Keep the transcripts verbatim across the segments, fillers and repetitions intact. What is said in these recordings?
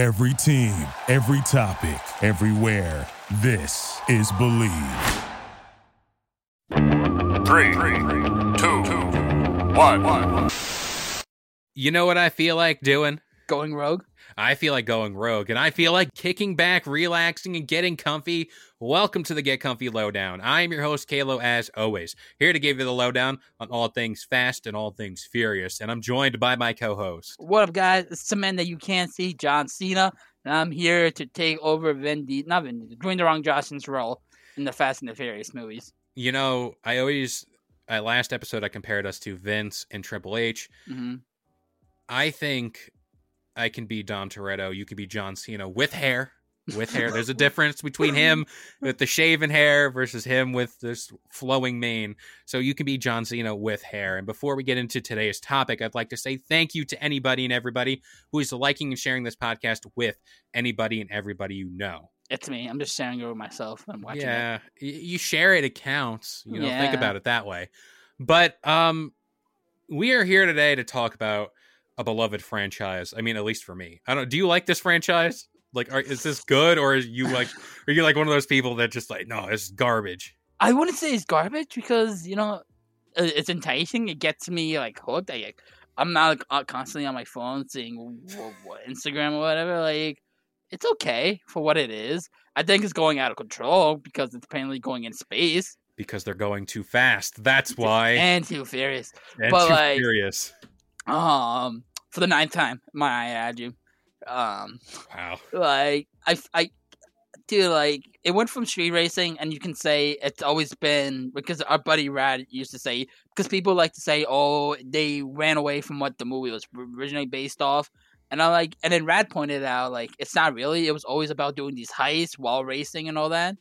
Every team, every topic, everywhere. This is Believe. Three, two, one. You know what I feel like doing? Going rogue? I feel like going rogue, and I feel like kicking back, relaxing, and getting comfy. Welcome to the Get Comfy Lowdown. I am your host, Kalo, as always, here to give you the lowdown on all things fast and all things furious, and I'm joined by my co-host. What up, guys? It's the man that you can't see, John Cena, and I'm here to take over Vin Diesel, not Vin Diesel, Dwayne the Rock Johnson's role in the Fast and the Furious movies. You know, I always, uh, last episode I compared us to Vince and Triple H. Mm-hmm. I think I can be Dom Toretto. You can be John Cena with hair. With hair. There's a difference between him with the shaven hair versus him with this flowing mane. So you can be John Cena with hair. And before we get into today's topic, I'd like to say thank you to anybody and everybody who is liking and sharing this podcast with anybody and everybody you know. It's me. I'm just sharing it with myself. I'm watching yeah, it. Yeah. You share it, it counts. You know, yeah. Think about it that way. But um, we are here today to talk about a beloved franchise. I mean, at least for me. I don't. Do you like this franchise? Like, are, is this good, or are you like, are you like one of those people that just like, no, it's garbage? I wouldn't say it's garbage because you know, it's enticing. It gets me like hooked. I, like, I'm not like, constantly on my phone seeing what, what, Instagram or whatever. Like, it's okay for what it is. I think it's going out of control because it's apparently going in space. Because they're going too fast. That's why. And too furious. And but, too like, furious. Um. For the ninth time, might I add you. Um, wow. Like, I, I, dude, like, it went from street racing, and you can say it's always been, because our buddy Rad used to say, because people like to say, oh, they ran away from what the movie was originally based off. And I like, and then Rad pointed out, like, it's not really, it was always about doing these heists while racing and all that.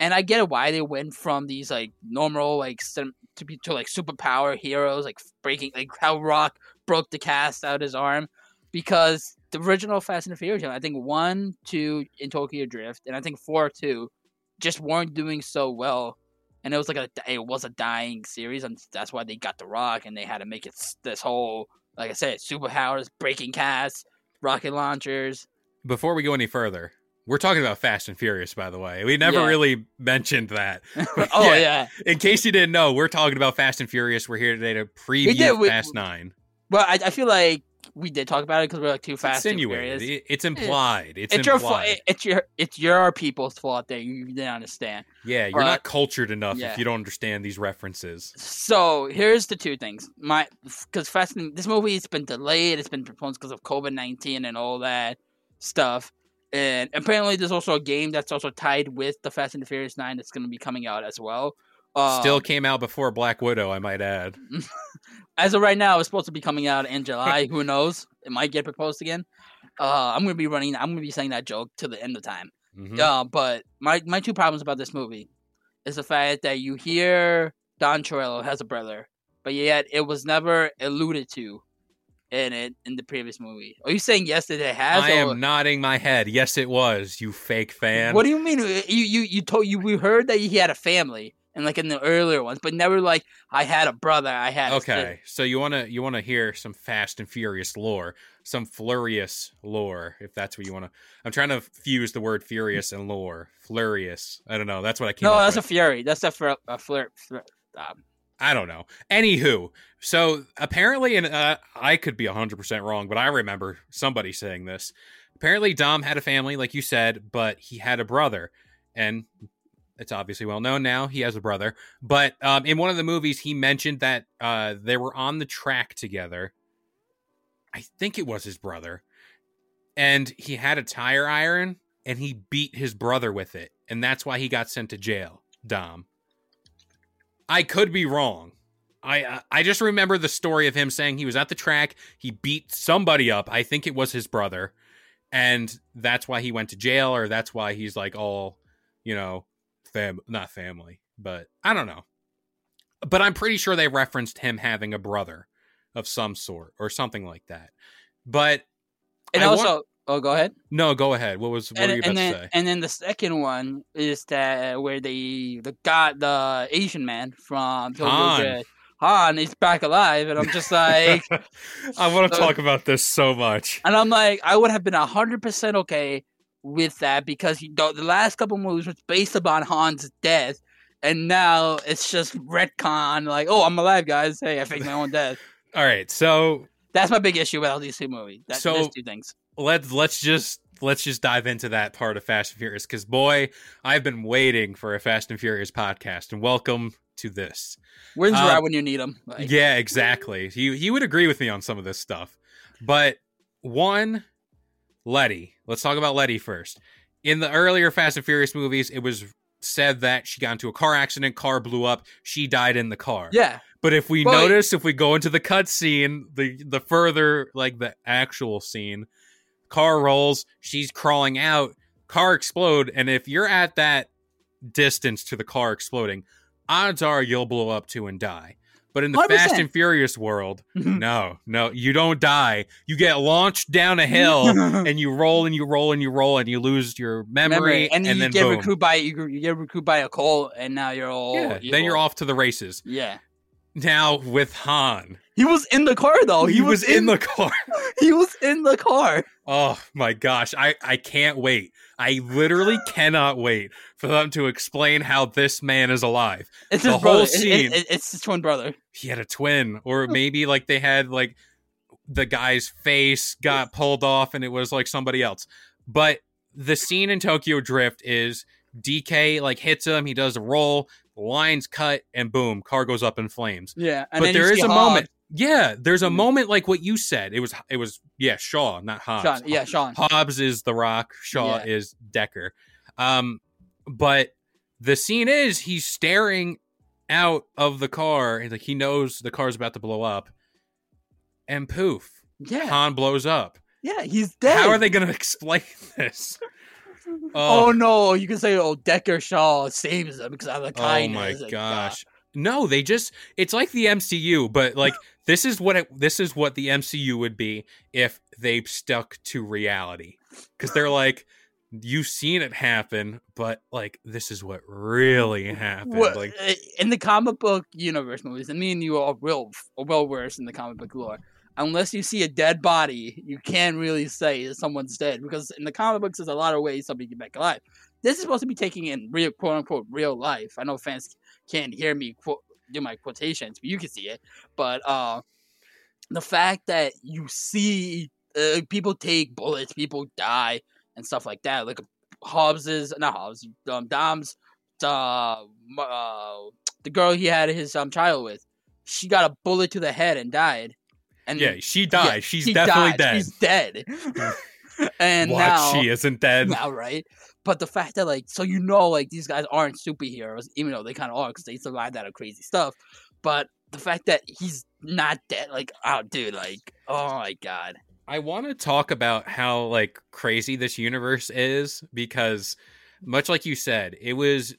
And I get why they went from these, like, normal, like, to, to like, superpower heroes, like, breaking, like, how Rock broke the cast out his arm, because the original Fast and the Furious, I think one, two in Tokyo Drift, and I think four, two, just weren't doing so well, and it was like a it was a dying series, and that's why they got the Rock, and they had to make it this whole, like I said, superpowers, breaking casts, rocket launchers. Before we go any further, we're talking about Fast and Furious, by the way. We never yeah. really mentioned that. oh yeah. yeah, in case you didn't know, we're talking about Fast and Furious. We're here today to preview did, we, Fast Nine. Well, I, I feel like we did talk about it because we're like too fast. Insinuated. Too furious. It's implied. It's, it's implied. Your, it's your it's your people's fault that you didn't understand. Yeah, you're uh, not cultured enough yeah. if you don't understand these references. So here's the two things. My because Fast and, this movie's been delayed. It's been postponed because of COVID nineteen and all that stuff. And apparently, there's also a game that's also tied with the Fast and the Furious Nine that's going to be coming out as well. Um, Still came out before Black Widow, I might add. As of right now, it's supposed to be coming out in July. Who knows? It might get proposed again. Uh, I'm going to be running. I'm going to be saying that joke to the end of time. Mm-hmm. Uh, but my, my two problems about this movie is the fact that you hear Don Toretto has a brother, but yet it was never alluded to in it in the previous movie. Are you saying yes that it has? I or... am nodding my head. Yes, it was. You fake fan. What do you mean? You you you told you we heard that he had a family. And like in the earlier ones, but never like I had a brother. I had okay. So you wanna you wanna hear some Fast and Furious lore, some Flurious lore, if that's what you wanna. I'm trying to fuse the word furious and lore. Flurious. I don't know. That's what I came. No, up that's with. A fury. That's a, fr- a flirt. Flir- um. I don't know. Anywho, so apparently, and uh, I could be one hundred percent wrong, but I remember somebody saying this. Apparently, Dom had a family, like you said, but he had a brother, and it's obviously well known now. He has a brother. But um, in one of the movies, he mentioned that uh, they were on the track together. I think it was his brother. And he had a tire iron, and he beat his brother with it. And that's why he got sent to jail, Dom. I could be wrong. I I just remember the story of him saying he was at the track. He beat somebody up. I think it was his brother. And that's why he went to jail, or that's why he's like all, you know, Fam- not family, but I don't know. But I'm pretty sure they referenced him having a brother of some sort or something like that. But and I also, want- oh, go ahead. No, go ahead. What was what and, were you about and then, to say? And then the second one is that where they the got the Asian man from Han. Han is back alive. And I'm just like... I want to uh, talk about this so much. And I'm like, I would have been one hundred percent okay with that because you know, the last couple movies was based upon Han's death. And now it's just retcon. Like, oh, I'm alive, guys. Hey, I faked my own death. All right, so... That's my big issue with L D C movie. That, so those two things. Let's let's just let's just dive into that part of Fast and Furious because boy, I've been waiting for a Fast and Furious podcast, and welcome to this. When's um, right when you need them? Like. Yeah, exactly. He he would agree with me on some of this stuff, but one, Letty. Let's talk about Letty first. In the earlier Fast and Furious movies, it was said that she got into a car accident, car blew up, she died in the car. Yeah. But if we but, notice, if we go into the cut scene, the, the further, like, the actual scene, car rolls, she's crawling out, car explode, and if you're at that distance to the car exploding, odds are you'll blow up too and die. But in the one hundred percent Fast and Furious world, no, no, you don't die. You get launched down a hill, and you roll, and you roll, and you roll, and you lose your memory, memory. and, and you then get boom. Recruited by, you get recruited by a call, and now you're all... Yeah, you're then you're all. off to the races. Yeah. Now with Han. He was in the car, though. He, he was, was in, in the car. He was in the car. Oh, my gosh. I, I can't wait. I literally cannot wait for them to explain how this man is alive. It's the his whole brother. Scene. It, it, it's his twin brother. He had a twin. Or maybe like they had like the guy's face got pulled off and it was like somebody else. But the scene in Tokyo Drift is D K like hits him. He does a roll. Lines cut and boom, car goes up in flames. Yeah, and but there is a Hobbs. moment. Yeah, there's a moment like what you said. It was, it was, yeah, Shaw, not Hobbs. Sean, yeah, Sean. Hobbs is the Rock. Shaw yeah. is Decker. Um, but the scene is he's staring out of the car, and like he knows the car's about to blow up, and poof, yeah, Han blows up. Yeah, he's dead. How are they going to explain this? Oh. oh, no, you can say, oh, Deckard Shaw saves them because I'm a kind. Oh, my like, gosh. God. No, they just, it's like the M C U, but like, this is what it, this is what the M C U would be if they stuck to reality. Because they're like, you've seen it happen, but like, this is what really happened. Well, like in the comic book universe movies, and me and you are real, well versed in the comic book lore. Unless you see a dead body, you can't really say that someone's dead. Because in the comic books, there's a lot of ways somebody can get back alive. This is supposed to be taking in real, quote-unquote, real life. I know fans can't hear me quote, do my quotations, but you can see it. But uh, the fact that you see uh, people take bullets, people die, and stuff like that. Like Hobbs's, not Hobbs, um, Dom's, uh, uh, the girl he had his um, child with, she got a bullet to the head and died. And yeah, she died. Yeah, She's she definitely died. dead. She's dead. and what? Now she isn't dead. Now, right? But the fact that, like, so you know, like, these guys aren't superheroes, even though they kind of are because they survived out of crazy stuff. But the fact that he's not dead, like, oh, dude, like, oh my God. I want to talk about how, like, crazy this universe is because, much like you said, it was.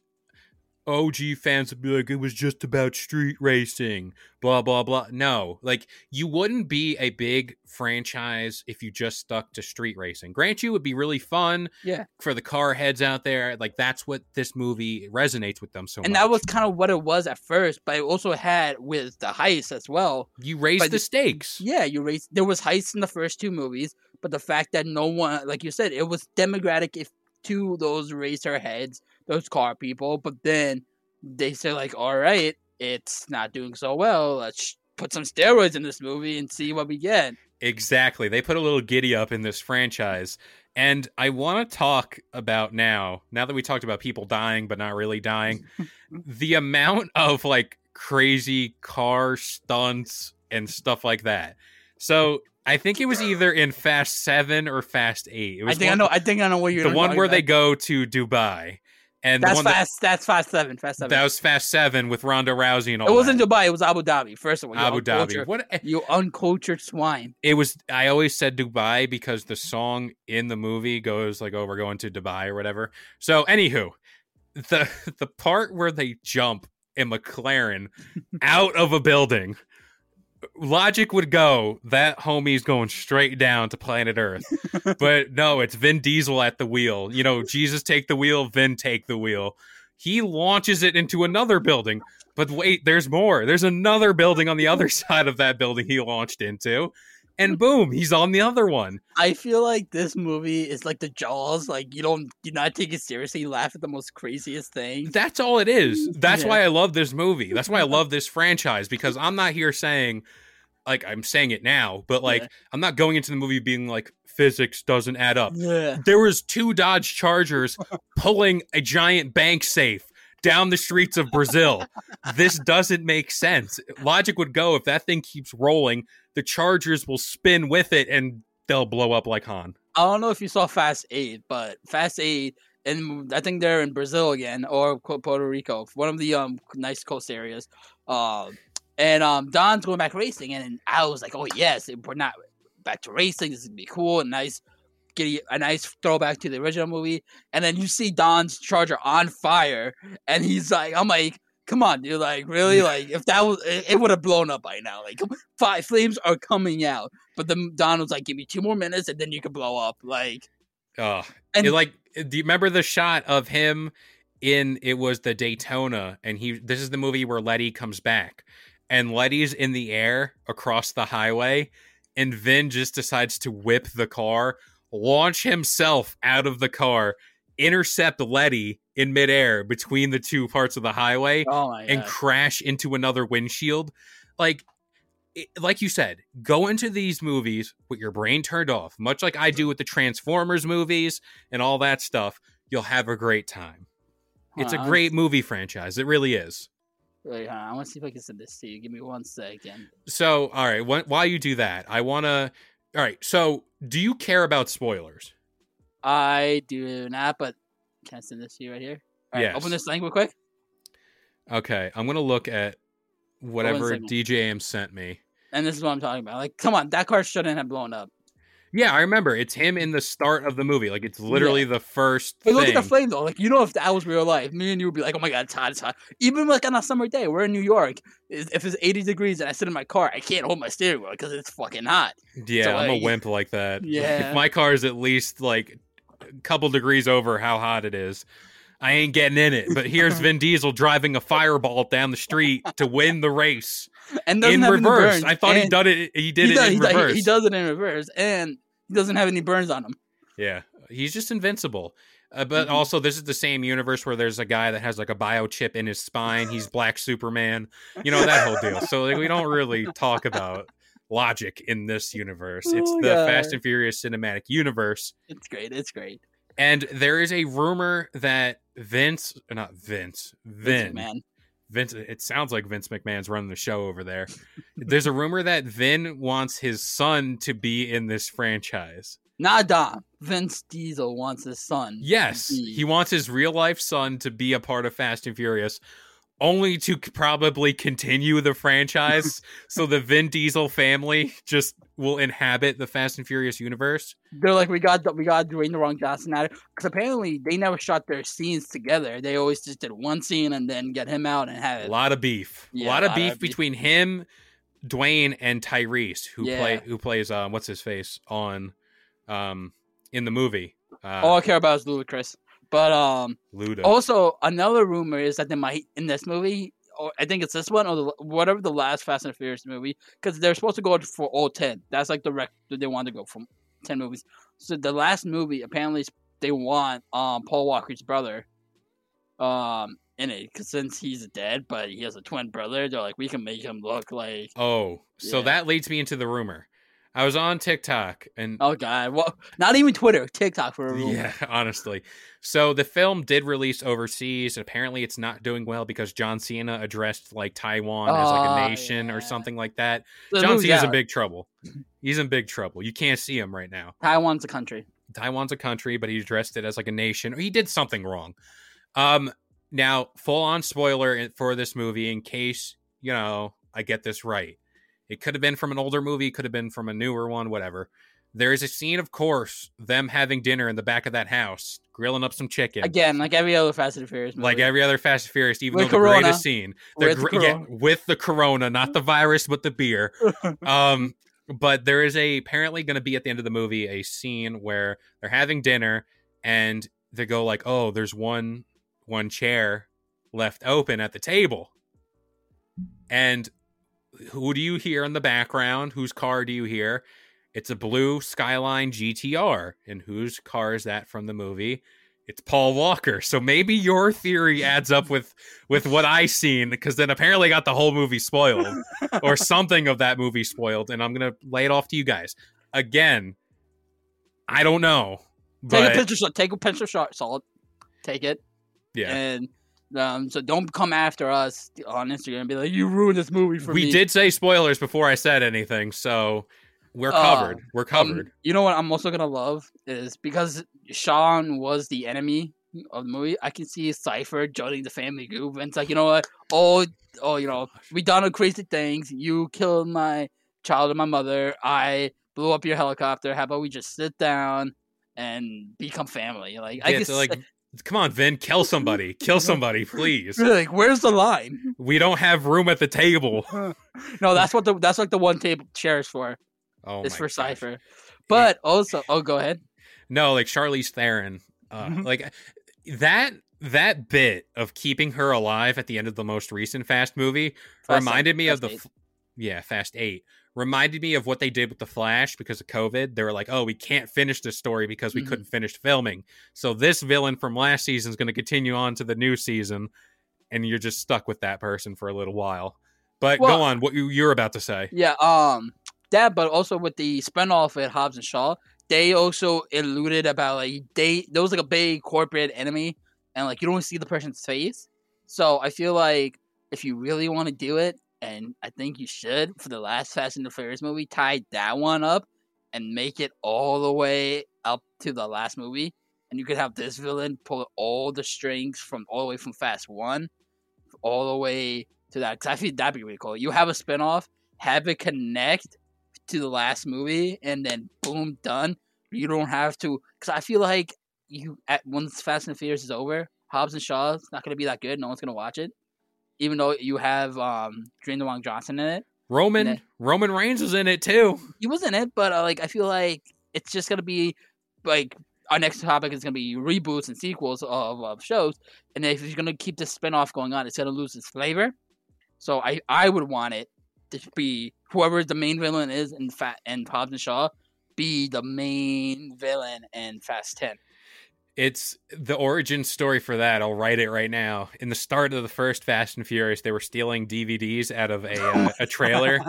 O G fans would be like, it was just about street racing, blah, blah, blah. No, like, you wouldn't be a big franchise if you just stuck to street racing. Grant you, it would be really fun yeah. for the car heads out there. Like, that's what this movie resonates with them so and much. And that was kind of what it was at first, but it also had with the heist as well. You raised but the stakes. Yeah, you raised. There was heists in the first two movies, but the fact that no one, like you said, it was democratic if to those racer heads, those car people, but then they say, like, all right, it's not doing so well. Let's put some steroids in this movie and see what we get. Exactly. They put a little giddy up in this franchise. And I want to talk about now, now that we talked about people dying, but not really dying, the amount of, like, crazy car stunts and stuff like that. So I think it was either in Fast seven or Fast eight. It was I think one, I know. I think I know what you're talking about. The one where about. They go to Dubai. And that's, the one fast, that, that's fast seven, fast seven. That was fast seven with Ronda Rousey and all that. It wasn't Dubai. It was Abu Dhabi. First of all, Abu Dhabi. What a, you uncultured swine. It was. I always said Dubai because the song in the movie goes like, oh, we're going to Dubai or whatever. So anywho, the, the part where they jump in McLaren out of a building, logic would go that homie's going straight down to planet Earth, but no, it's Vin Diesel at the wheel. You know, Jesus take the wheel, Vin take the wheel. He launches it into another building. But wait, there's more. There's another building on the other side of that building he launched into. And boom, he's on the other one. I feel like this movie is like the Jaws. Like, you don't, you're not taking it seriously. You laugh at the most craziest thing. That's all it is. That's yeah. why I love this movie. That's why I love this franchise, because I'm not here saying, like, I'm saying it now, but like, yeah. I'm not going into the movie being like, physics doesn't add up. Yeah. There was two Dodge Chargers pulling a giant bank safe down the streets of Brazil. This doesn't make sense. Logic would go, if that thing keeps rolling, the Chargers will spin with it and they'll blow up like Han. I don't know if you saw Fast eight, but Fast eight, and I think they're in Brazil again, or Puerto Rico, one of the um nice coast areas. Uh, and um, Don's going back racing, and I was like, oh yes, we're not back to racing. This is going to be cool and nice. Get a nice throwback to the original movie, and then you see Don's Charger on fire, and he's like, I'm like, come on, dude, like, really? Like, if that was, it, it would have blown up by now. Like, five flames are coming out, but then Don was like, give me two more minutes, and then you can blow up. Like, uh, and it, like, do you remember the shot of him in, it was the Daytona, and he, this is the movie where Letty comes back, and Letty's in the air across the highway, and Vin just decides to whip the car, launch himself out of the car, intercept Letty in midair between the two parts of the highway, oh and God. crash into another windshield. Like, it, like you said, go into these movies with your brain turned off, much like I do with the Transformers movies and all that stuff. You'll have a great time. Huh, it's a great movie franchise. It really is. Wait, huh, I want to see if I can send this to you. Give me one second. So, all right, wh- while you do that, I want to... All right, so do you care about spoilers? I do not, but can I send this to you right here? All right, yes. Open this link real quick. Okay, I'm going to look at whatever D J M sent me. And this is what I'm talking about. Like, come on, that car shouldn't have blown up. Yeah, I remember. It's him in the start of the movie. Like, it's literally yeah. the first But look thing. At the flame, though. Like, you know, if that was real life, me and you would be like, oh, my God, it's hot, it's hot. Even, like, on a summer day, we're in New York. If it's eighty degrees and I sit in my car, I can't hold my steering wheel because it's fucking hot. Yeah, so, like, I'm a wimp like that. Yeah. Like, my car is at least, like, a couple degrees over how hot it is. I ain't getting in it. But here's Vin Diesel driving a fireball down the street to win the race. And in reverse. I thought and he done it he did he does, it in he, reverse. He does it in reverse and he doesn't have any burns on him. Yeah. He's just invincible. Uh, but mm-hmm. also this is the same universe where there's a guy that has like a biochip in his spine. He's Black Superman. You know, that whole deal. So like, we don't really talk about logic in this universe. Oh, it's the God. Fast and Furious cinematic universe. It's great. It's great. And there is a rumor that Vince, not Vince, Vin, Vince, Vince, it sounds like Vince McMahon's running the show over there. There's a rumor that Vin wants his son to be in this franchise. Nada. Vince Diesel wants his son. Yes. He wants his real life son to be a part of Fast and Furious, only to probably continue the franchise. So the Vin Diesel family just will inhabit the Fast and Furious universe. They're like, we got we got Dwayne the Rock Johnson out of it. Because apparently they never shot their scenes together. They always just did one scene and then get him out and have it. A lot of beef. Yeah, a lot, lot of beef of between beef. him, Dwayne, and Tyrese, who yeah. play who plays um, what's his face on um in the movie. Uh, All I care about is Ludacris. But um, Luda. Also, another rumor is that they might, in this movie, or I think it's this one, or the, whatever the last Fast and Furious movie, because they're supposed to go for all ten. That's like the record they want to go for, ten movies. So the last movie, apparently, they want um, Paul Walker's brother um, in it, because since he's dead, but he has a twin brother, they're like, we can make him look like... Oh, so yeah. that leads me into the rumor. I was on TikTok and oh god, well, not even Twitter, TikTok for a rumor. Yeah, honestly. So the film did release overseas. Apparently, it's not doing well because John Cena addressed like Taiwan oh, as like a nation yeah. or something like that. So John Cena's out. in big trouble. He's in big trouble. You can't see him right now. Taiwan's a country. Taiwan's a country, but he addressed it as like a nation. He did something wrong. Um, now full on spoiler for this movie in case you know I get this right. It could have been from an older movie, could have been from a newer one, whatever. There is a scene, of course, them having dinner in the back of that house, grilling up some chicken. Again, like every other Fast and Furious movie. Like every other Fast and Furious, even with though corona. the greatest scene. With the, gr- yeah, with the Corona, not the virus, but the beer. um, but there is a apparently going to be at the end of the movie a scene where they're having dinner and they go like, oh, there's one one chair left open at the table. And who do you hear in the background? Whose car do you hear? It's a blue Skyline G T R. And whose car is that from the movie? It's Paul Walker. So maybe your theory adds up with, with what I seen, because then apparently I got the whole movie spoiled or something of that movie spoiled. And I'm going to lay it off to you guys. Again, I don't know. But... Take a picture shot. Take a picture shot, Salt. Take it. Yeah. And um, so don't come after us on Instagram and be like, you ruined this movie for we me. We did say spoilers before I said anything, so... We're covered. Uh, We're covered. Um, you know what I'm also going to love is because Sean was the enemy of the movie, I can see Cypher joining the family group. And it's like, you know what? Oh, oh, you know, we done crazy things. You killed my child and my mother. I blew up your helicopter. How about we just sit down and become family? Like, I yeah, guess, like, come on, Vin, kill somebody. Kill somebody, please. Like, where's the line? We don't have room at the table. No, that's what the, that's like the one table chair is for. Oh, it's for gosh. Cypher. But yeah. also, oh, go ahead. No, like Charlize Theron, uh, like that that bit of keeping her alive at the end of the most recent Fast movie Fast reminded eight. me Fast of the, eight. yeah, Fast eight reminded me of what they did with The Flash because of COVID. They were like, oh, we can't finish this story because we mm-hmm. couldn't finish filming. So this villain from last season is going to continue on to the new season, and you're just stuck with that person for a little while. But well, go on, what you, you're about to say? Yeah. Um. That, but also with the spinoff at Hobbs and Shaw, they also alluded about like they there was like a big corporate enemy, and like you don't see the person's face. So I feel like if you really want to do it, and I think you should for the last Fast and the Furious movie, tie that one up and make it all the way up to the last movie, and you could have this villain pull all the strings from all the way from Fast One, all the way to that. Because I feel that'd be really cool. You have a spinoff, have it connect to the last movie, and then boom, done. You don't have to, because I feel like you at once Fast and Furious is over, Hobbs and Shaw is not going to be that good. No one's going to watch it, even though you have um, Dwayne the Rock Johnson in it. Roman then, Roman Reigns is in it too. He was in it, but uh, like I feel like it's just going to be like our next topic is going to be reboots and sequels of, of shows, and if you're going to keep this spinoff going on, it's going to lose its flavor. So I I would want it to be whoever the main villain is in Fat and Hobbs and Shaw be the main villain in Fast ten. It's the origin story for that. I'll write it right now. In the start of the first Fast and Furious, they were stealing D V Ds out of a uh, a trailer.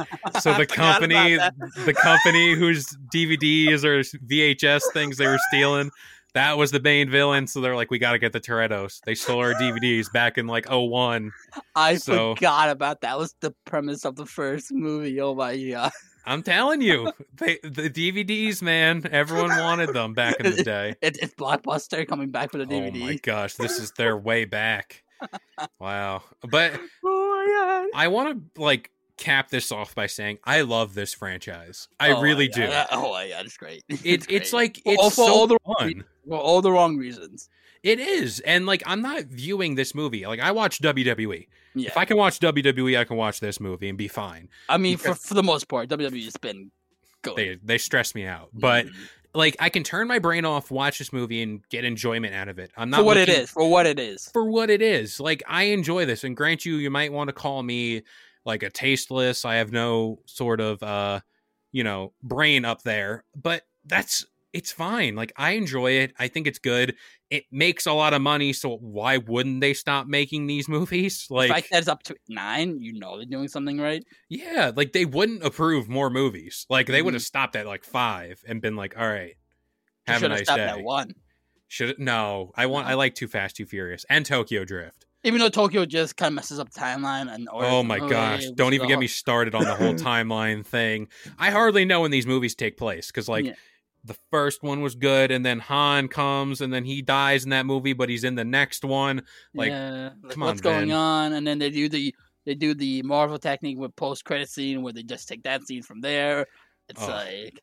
So the company, the company whose D V Ds or V H S things they were stealing, that was the main villain. So they're like, we got to get the Torettos. They stole our D V Ds back in like oh one. I so, forgot about that. That was the premise of the first movie. Oh my God. I'm telling you, they, the D V Ds, man, everyone wanted them back in the day. It, it, it's Blockbuster coming back for the D V D. Oh my gosh. This is their way back. Wow. But oh I want to like cap this off by saying I love this franchise. I oh really do. Oh my God. It's great. It's, it's, great. It's like, it's well, so all the fun. Re- well, all the wrong reasons. It is. And like, I'm not viewing this movie. Like I watch W W E. Yeah. If I can watch W W E, I can watch this movie and be fine. I mean, for, for the most part, W W E has been good. They, they stress me out, but mm-hmm. like I can turn my brain off, watch this movie and get enjoyment out of it. I'm not for what looking, it is for what it is for what it is. Like I enjoy this, and grant you, you might want to call me like a tasteless. I have no sort of, uh, you know, brain up there, but that's, it's fine. Like I enjoy it. I think it's good. It makes a lot of money. So why wouldn't they stop making these movies? Like the fact that it's up to nine, you know, they're doing something right. Yeah. Like they wouldn't approve more movies. Like they mm-hmm. would have stopped at like five and been like, all right, have a nice day. At one. Should it? No, I want, no. I like Too Fast, Too Furious and Tokyo Drift. Even though Tokyo just kind of messes up the timeline. And oh my gosh. Don't even get me started on the whole timeline thing. I hardly know when these movies take place. Cause like, yeah. The first one was good, and then Han comes, and then he dies in that movie, but he's in the next one. Like, yeah. like come what's on, going man. on? And then they do the they do the Marvel technique with post credit scene, where they just take that scene from there. It's oh. like,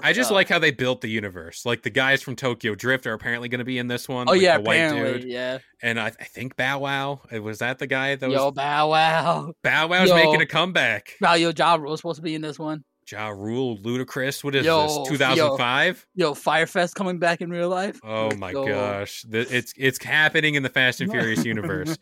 I just uh, like how they built the universe. Like the guys from Tokyo Drift are apparently going to be in this one. Oh like yeah, the apparently, white dude. yeah. And I, I think Bow Wow was that the guy that was Yo Bow Wow. Bow Wow's Yo. making a comeback. Wow, Yo Ja Rule was supposed to be in this one. Ja Rule, Ludacris, what is yo, this, two thousand five? Yo, yo, Firefest coming back in real life? Oh my yo. gosh. It's it's happening in the Fast and Furious universe.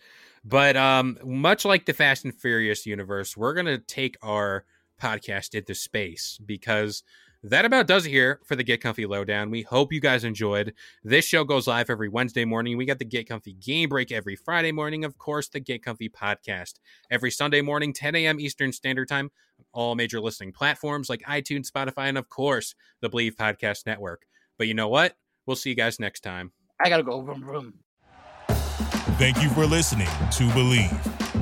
But um, much like the Fast and Furious universe, we're going to take our podcast into space, because that about does it here for the Get Comfy Lowdown. We hope you guys enjoyed. This show goes live every Wednesday morning. We got the Get Comfy Game Break every Friday morning. Of course, the Get Comfy Podcast every Sunday morning, ten a.m. Eastern Standard Time, on all major listening platforms like iTunes, Spotify, and of course, the Believe Podcast Network. But you know what? We'll see you guys next time. I gotta go. Vroom, vroom. Thank you for listening to Believe.